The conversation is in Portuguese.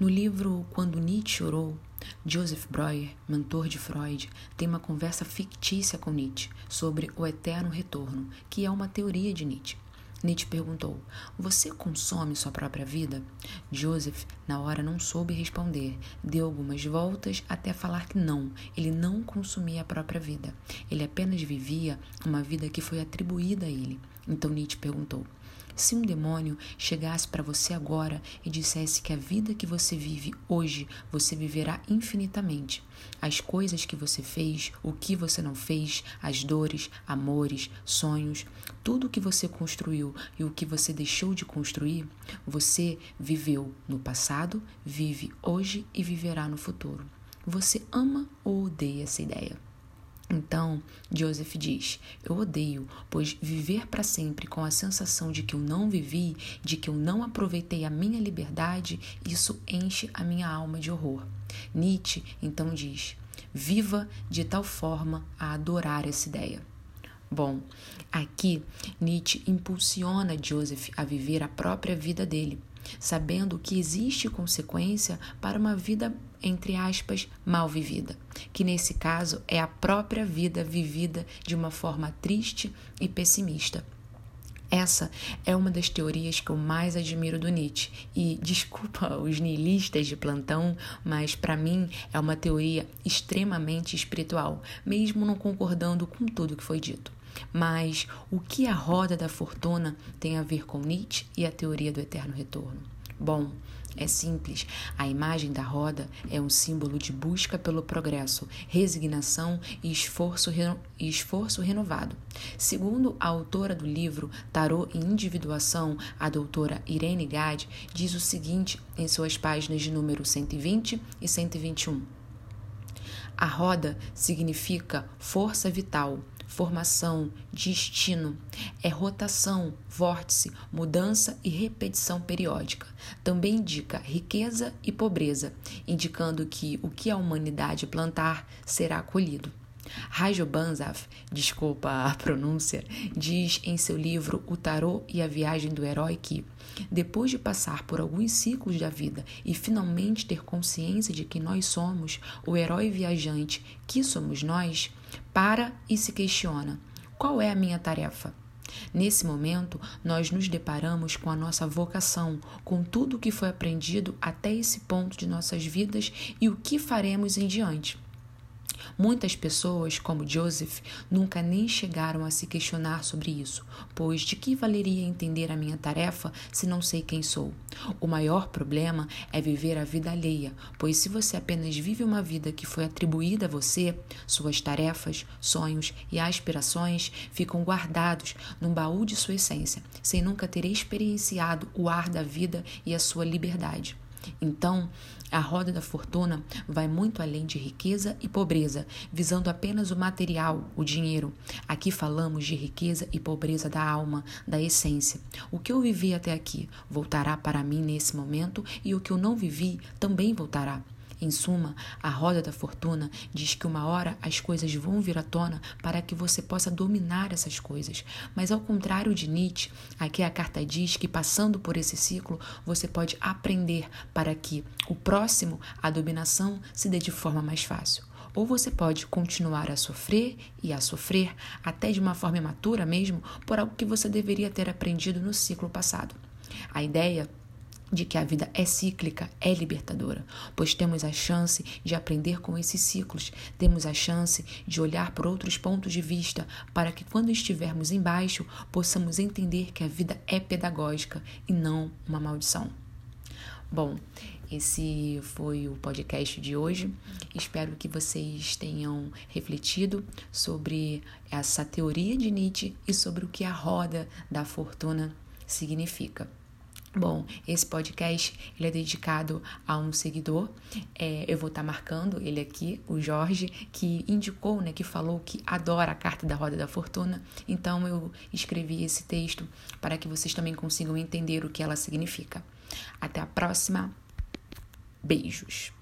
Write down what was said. No livro Quando Nietzsche Chorou, Joseph Breuer, mentor de Freud, tem uma conversa fictícia com Nietzsche sobre o eterno retorno, que é uma teoria de Nietzsche. Nietzsche perguntou: "Você consome sua própria vida?" Joseph, na hora, não soube responder. Deu algumas voltas até falar que não, ele não consumia a própria vida. Ele apenas vivia uma vida que foi atribuída a ele. Então Nietzsche perguntou: "Se um demônio chegasse para você agora e dissesse que a vida que você vive hoje, você viverá infinitamente. As coisas que você fez, o que você não fez, as dores, amores, sonhos, tudo o que você construiu e o que você deixou de construir, você viveu no passado, vive hoje e viverá no futuro. Você ama ou odeia essa ideia?" Então, Joseph diz: "Eu odeio, pois viver para sempre com a sensação de que eu não vivi, de que eu não aproveitei a minha liberdade, isso enche a minha alma de horror." Nietzsche, então, diz: "Viva de tal forma a adorar essa ideia." Bom, aqui Nietzsche impulsiona Joseph a viver a própria vida dele, sabendo que existe consequência para uma vida, entre aspas, mal vivida, que nesse caso é a própria vida vivida de uma forma triste e pessimista. Essa é uma das teorias que eu mais admiro do Nietzsche e, desculpa os niilistas de plantão, mas para mim é uma teoria extremamente espiritual, mesmo não concordando com tudo que foi dito. Mas o que a Roda da Fortuna tem a ver com Nietzsche e a teoria do eterno retorno? Bom, é simples. A imagem da roda é um símbolo de busca pelo progresso, resignação e esforço renovado. Segundo a autora do livro Tarot e Individuação, a doutora Irene Gade, diz o seguinte em suas páginas de número 120 e 121. A roda significa força vital, formação, destino, é rotação, vórtice, mudança e repetição periódica. Também indica riqueza e pobreza, indicando que o que a humanidade plantar será colhido. Rachel Banzhaf, desculpa a pronúncia, diz em seu livro O Tarot e a Viagem do Herói que, depois de passar por alguns ciclos da vida e finalmente ter consciência de quem nós somos, o herói viajante que somos nós, para e se questiona: qual é a minha tarefa? Nesse momento, nós nos deparamos com a nossa vocação, com tudo o que foi aprendido até esse ponto de nossas vidas e o que faremos em diante. Muitas pessoas, como Joseph, nunca nem chegaram a se questionar sobre isso, pois de que valeria entender a minha tarefa se não sei quem sou? O maior problema é viver a vida alheia, pois se você apenas vive uma vida que foi atribuída a você, suas tarefas, sonhos e aspirações ficam guardados num baú de sua essência, sem nunca ter experienciado o ar da vida e a sua liberdade. Então, a Roda da Fortuna vai muito além de riqueza e pobreza, visando apenas o material, o dinheiro. Aqui falamos de riqueza e pobreza da alma, da essência. O que eu vivi até aqui voltará para mim nesse momento e o que eu não vivi também voltará. Em suma, a Roda da Fortuna diz que uma hora as coisas vão vir à tona para que você possa dominar essas coisas. Mas ao contrário de Nietzsche, aqui a carta diz que passando por esse ciclo, você pode aprender para que o próximo, a dominação, se dê de forma mais fácil. Ou você pode continuar a sofrer e a sofrer, até de uma forma imatura mesmo, por algo que você deveria ter aprendido no ciclo passado. A ideia de que a vida é cíclica, é libertadora, pois temos a chance de aprender com esses ciclos, temos a chance de olhar por outros pontos de vista, para que quando estivermos embaixo, possamos entender que a vida é pedagógica e não uma maldição. Bom, esse foi o podcast de hoje. Espero que vocês tenham refletido sobre essa teoria de Nietzsche e sobre o que a Roda da Fortuna significa. Bom, esse podcast ele é dedicado a um seguidor, eu vou estar marcando ele aqui, o Jorge, que indicou, né, que falou que adora a carta da Roda da Fortuna, então eu escrevi esse texto para que vocês também consigam entender o que ela significa. Até a próxima, beijos!